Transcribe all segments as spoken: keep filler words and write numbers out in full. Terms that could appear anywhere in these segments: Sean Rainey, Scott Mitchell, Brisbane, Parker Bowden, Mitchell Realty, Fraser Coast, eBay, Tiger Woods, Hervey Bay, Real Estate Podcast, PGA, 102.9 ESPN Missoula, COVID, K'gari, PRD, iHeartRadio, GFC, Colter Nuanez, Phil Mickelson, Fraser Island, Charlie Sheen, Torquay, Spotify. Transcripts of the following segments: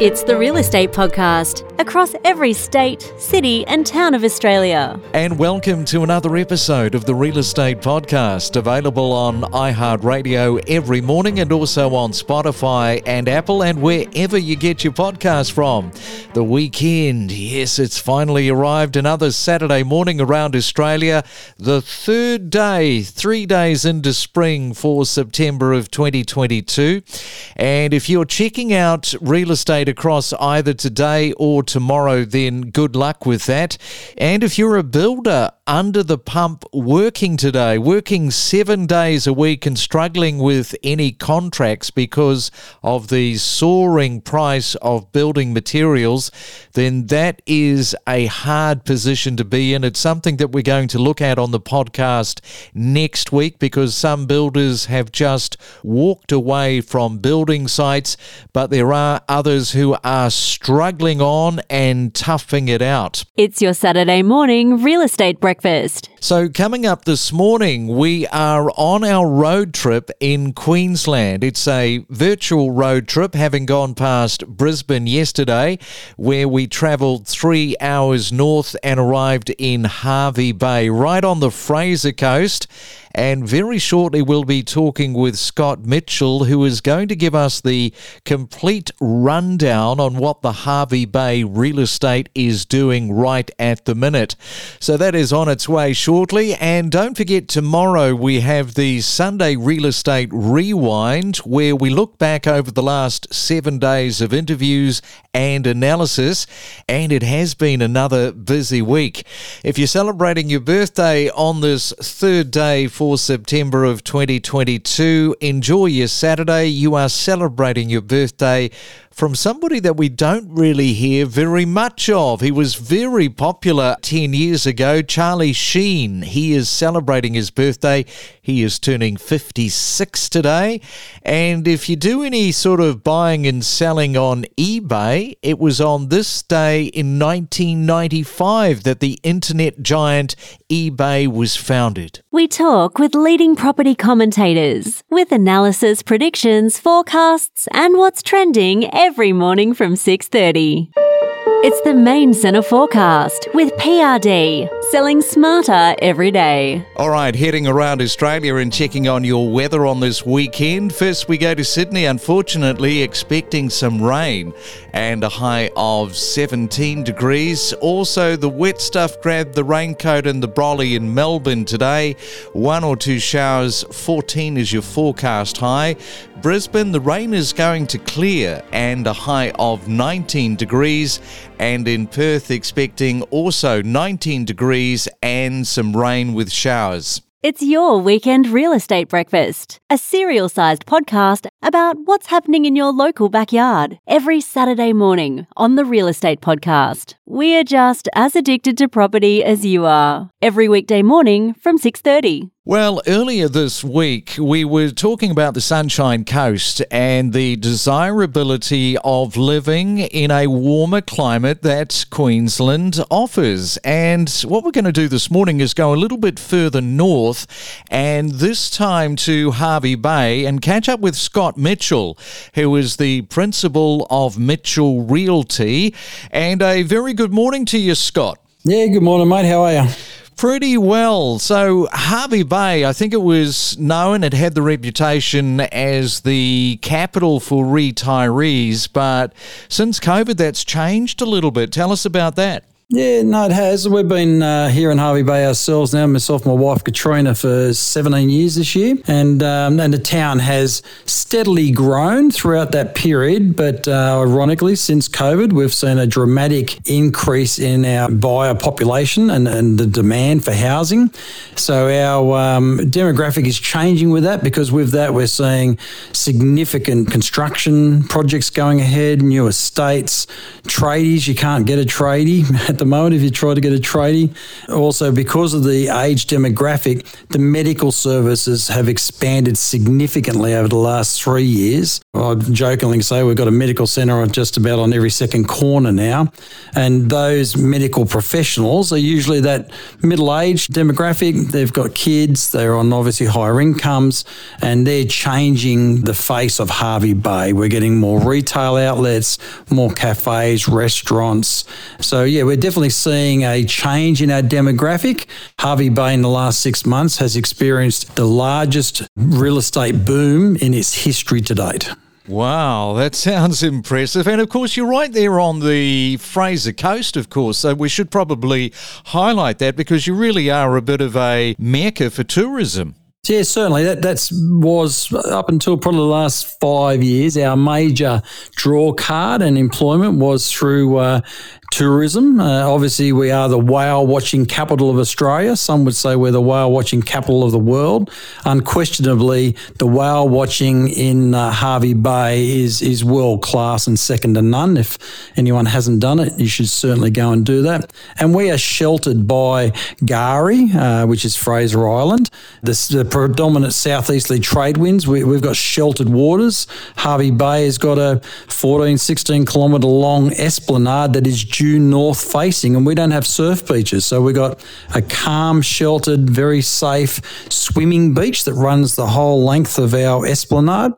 It's the Real Estate Podcast, across every state, city and town of Australia. And welcome to another episode of the Real Estate Podcast, available on iHeartRadio every morning and also on Spotify and Apple and wherever you get your podcast from. The weekend, yes, it's finally arrived. Another Saturday morning around Australia, the third day, three days into spring for September of twenty twenty-two. And if you're checking out real estate across either today or tomorrow, then good luck with that. And if you're a builder under the pump working today, working seven days a week and struggling with any contracts because of the soaring price of building materials, then that is a hard position to be in. It's something that we're going to look at on the podcast next week, because some builders have just walked away from building sites, but there are others who are struggling on and toughing it out. It's your Saturday morning real estate breakfast. So coming up this morning, we are on our road trip in Queensland. It's a virtual road trip, having gone past Brisbane yesterday, where we travelled three hours north and arrived in Hervey Bay, right on the Fraser Coast. And very shortly, we'll be talking with Scott Mitchell, who is going to give us the complete rundown on what the Hervey Bay real estate is doing right at the minute. So that is on its way shortly. And don't forget, tomorrow we have the Sunday Real Estate Rewind, where we look back over the last seven days of interviews and analysis. And it has been another busy week. If you're celebrating your birthday on this third day for September of twenty twenty-two. Enjoy your Saturday. You are celebrating your birthday from somebody that we don't really hear very much of. He was very popular ten years ago, Charlie Sheen. He is celebrating his birthday. He is turning fifty-six today. And if you do any sort of buying and selling on eBay, it was on this day in nineteen ninety-five that the internet giant eBay was founded. We talk with leading property commentators with analysis, predictions, forecasts, and what's trending every Every morning from six thirty. It's the Main Centre Forecast with P R D, selling smarter every day. All right, heading around Australia and checking on your weather on this weekend. First, we go to Sydney, unfortunately, expecting some rain and a high of seventeen degrees. Also, the wet stuff grabbed the raincoat and the brolly in Melbourne today. One or two showers, fourteen is your forecast high. Brisbane, the rain is going to clear and a high of nineteen degrees. And in Perth, expecting also nineteen degrees and some rain with showers. It's your Weekend Real Estate Breakfast, a serial-sized podcast about what's happening in your local backyard every Saturday morning on the Real Estate Podcast. We're just as addicted to property as you are, every weekday morning from six thirty. Well, earlier this week, we were talking about the Sunshine Coast and the desirability of living in a warmer climate that Queensland offers. And what we're going to do this morning is go a little bit further north, and this time to Hervey Bay, and catch up with Scott Mitchell, who is the principal of Mitchell Realty. And a very good morning to you, Scott. Yeah, good morning, mate. How are you? Pretty well. So Hervey Bay, I think it was known, it had the reputation as the capital for retirees, but since COVID that's changed a little bit. Tell us about that. Yeah, no, it has. We've been uh, here in Hervey Bay ourselves now, myself and my wife Katrina, for seventeen years this year. And um, and the town has steadily grown throughout that period. But uh, ironically, since COVID, we've seen a dramatic increase in our buyer population and, and the demand for housing. So our um, demographic is changing with that, because with that, we're seeing significant construction projects going ahead, new estates, tradies. You can't get a tradie at the moment if you try to get a tradie. Also, because of the age demographic, the medical services have expanded significantly over the last three years. I jokingly say we've got a medical centre just about on every second corner now. And those medical professionals are usually that middle-aged demographic. They've got kids, they're on obviously higher incomes, and they're changing the face of Hervey Bay. We're getting more retail outlets, more cafes, restaurants. So yeah, we're definitely seeing a change in our demographic. Hervey Bay in the last six months has experienced the largest real estate boom in its history to date. Wow, that sounds impressive. And, of course, you're right there on the Fraser Coast, of course, so we should probably highlight that because you really are a bit of a mecca for tourism. Yeah, certainly. That that's was, up until probably the last five years, our major draw card and employment was through uh, tourism. Uh, obviously, we are the whale-watching capital of Australia. Some would say we're the whale-watching capital of the world. Unquestionably, the whale-watching in uh, Hervey Bay is, is world-class and second to none. If anyone hasn't done it, you should certainly go and do that. And we are sheltered by K'gari, uh, which is Fraser Island. This, the predominant southeasterly trade winds. We, we've got sheltered waters. Hervey Bay has got a fourteen, sixteen kilometre long esplanade that is due north facing, and we don't have surf beaches. So we've got a calm, sheltered, very safe swimming beach that runs the whole length of our esplanade.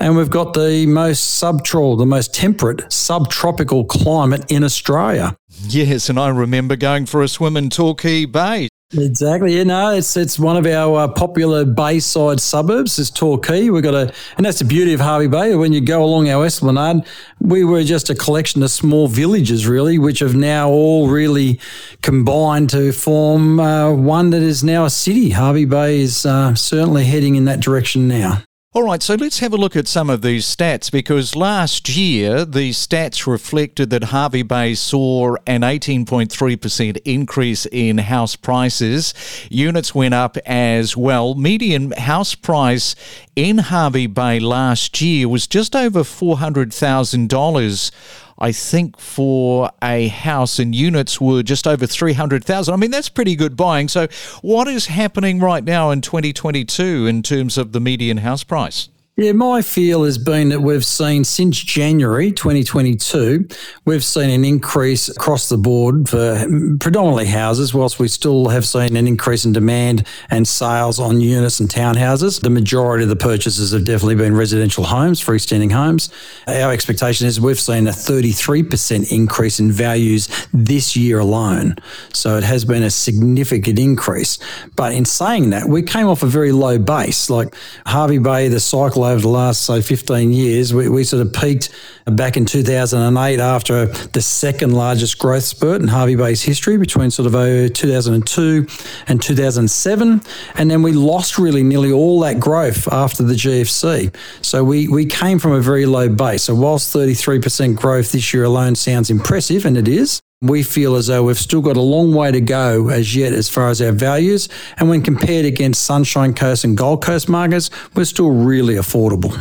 And we've got the most subtropical, the most temperate subtropical climate in Australia. Yes, and I remember going for a swim in Torquay Bay. Exactly. You know, it's it's one of our uh, popular bayside suburbs is Torquay. We've got a, and that's the beauty of Hervey Bay. When you go along our esplanade, we were just a collection of small villages, really, which have now all really combined to form uh, one that is now a city. Hervey Bay is uh, certainly heading in that direction now. All right, so let's have a look at some of these stats because last year the stats reflected that Hervey Bay saw an eighteen point three percent increase in house prices. Units went up as well. Median house price in Hervey Bay last year was just over four hundred thousand dollars. I think for a house, and units were just over three hundred thousand. I mean, that's pretty good buying. So what is happening right now in twenty twenty-two in terms of the median house price? Yeah, my feel has been that we've seen since January twenty twenty-two, we've seen an increase across the board for predominantly houses, whilst we still have seen an increase in demand and sales on units and townhouses. The majority of the purchases have definitely been residential homes, freestanding homes. Our expectation is we've seen a thirty-three percent increase in values this year alone. So it has been a significant increase. But in saying that, we came off a very low base. Like Hervey Bay, the cycle over the last, say, fifteen years, we, we sort of peaked back in two thousand eight after the second largest growth spurt in Hervey Bay's history between sort of two thousand two and two thousand seven. And then we lost really nearly all that growth after the G F C. So we, we came from a very low base. So whilst thirty-three percent growth this year alone sounds impressive, and it is, we feel as though we've still got a long way to go as yet as far as our values. And when compared against Sunshine Coast and Gold Coast markets, we're still really affordable.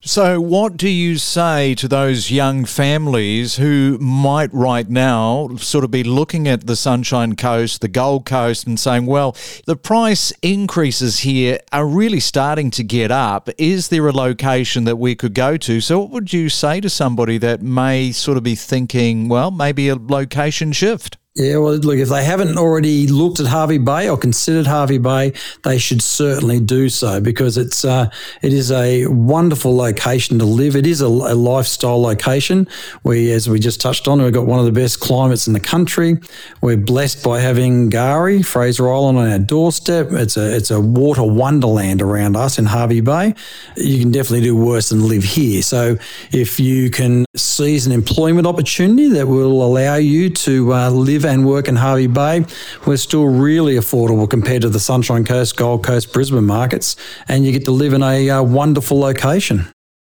So what do you say to those young families who might right now sort of be looking at the Sunshine Coast, the Gold Coast and saying, well, the price increases here are really starting to get up. Is there a location that we could go to? So what would you say to somebody that may sort of be thinking, well, maybe a location shift? Yeah, well, look, if they haven't already looked at Hervey Bay or considered Hervey Bay, they should certainly do so because it's uh, it is a wonderful location to live. It is a, a lifestyle location. We, as we just touched on, we've got one of the best climates in the country. We're blessed by having K'gari, Fraser Island, on our doorstep. It's a it's a water wonderland around us in Hervey Bay. You can definitely do worse than live here. So if you can seize an employment opportunity that will allow you to uh, live and work in Hervey Bay, we're still really affordable compared to the Sunshine Coast, Gold Coast, Brisbane markets, and you get to live in a uh, wonderful location.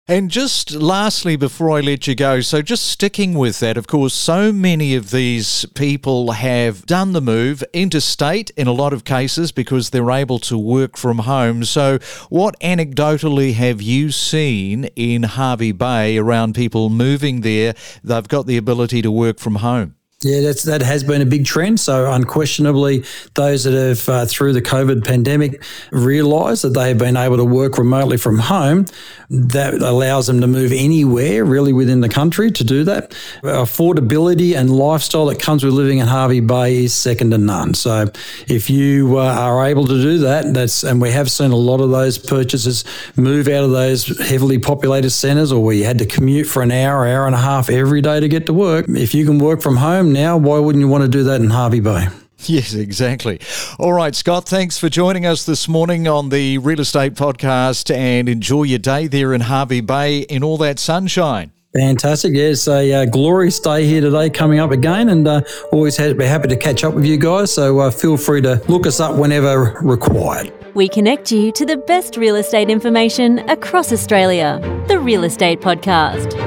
And just lastly, before I let you go, so just sticking with that, of course, so many of these people have done the move interstate in a lot of cases because they're able to work from home. So what anecdotally have you seen in Hervey Bay around people moving there? They've got the ability to work from home. Yeah, that's, that has been a big trend. So unquestionably, those that have, uh, through the COVID pandemic, realised that they have been able to work remotely from home, that allows them to move anywhere really within the country to do that. Affordability and lifestyle that comes with living in Hervey Bay is second to none. So if you uh, are able to do that, that's, and we have seen a lot of those purchases move out of those heavily populated centres, or where you had to commute for an hour, hour and a half every day to get to work. If you can work from home now, why wouldn't you want to do that in Hervey Bay? Yes, exactly. All right, Scott, thanks for joining us this morning on the Real Estate Podcast, and enjoy your day there in Hervey Bay in all that sunshine. Fantastic. Yeah, it's a uh, glorious day here today coming up again, and uh, always ha- be happy to catch up with you guys, so uh, feel free to look us up whenever required. We connect you to the best real estate information across Australia, the Real Estate Podcast.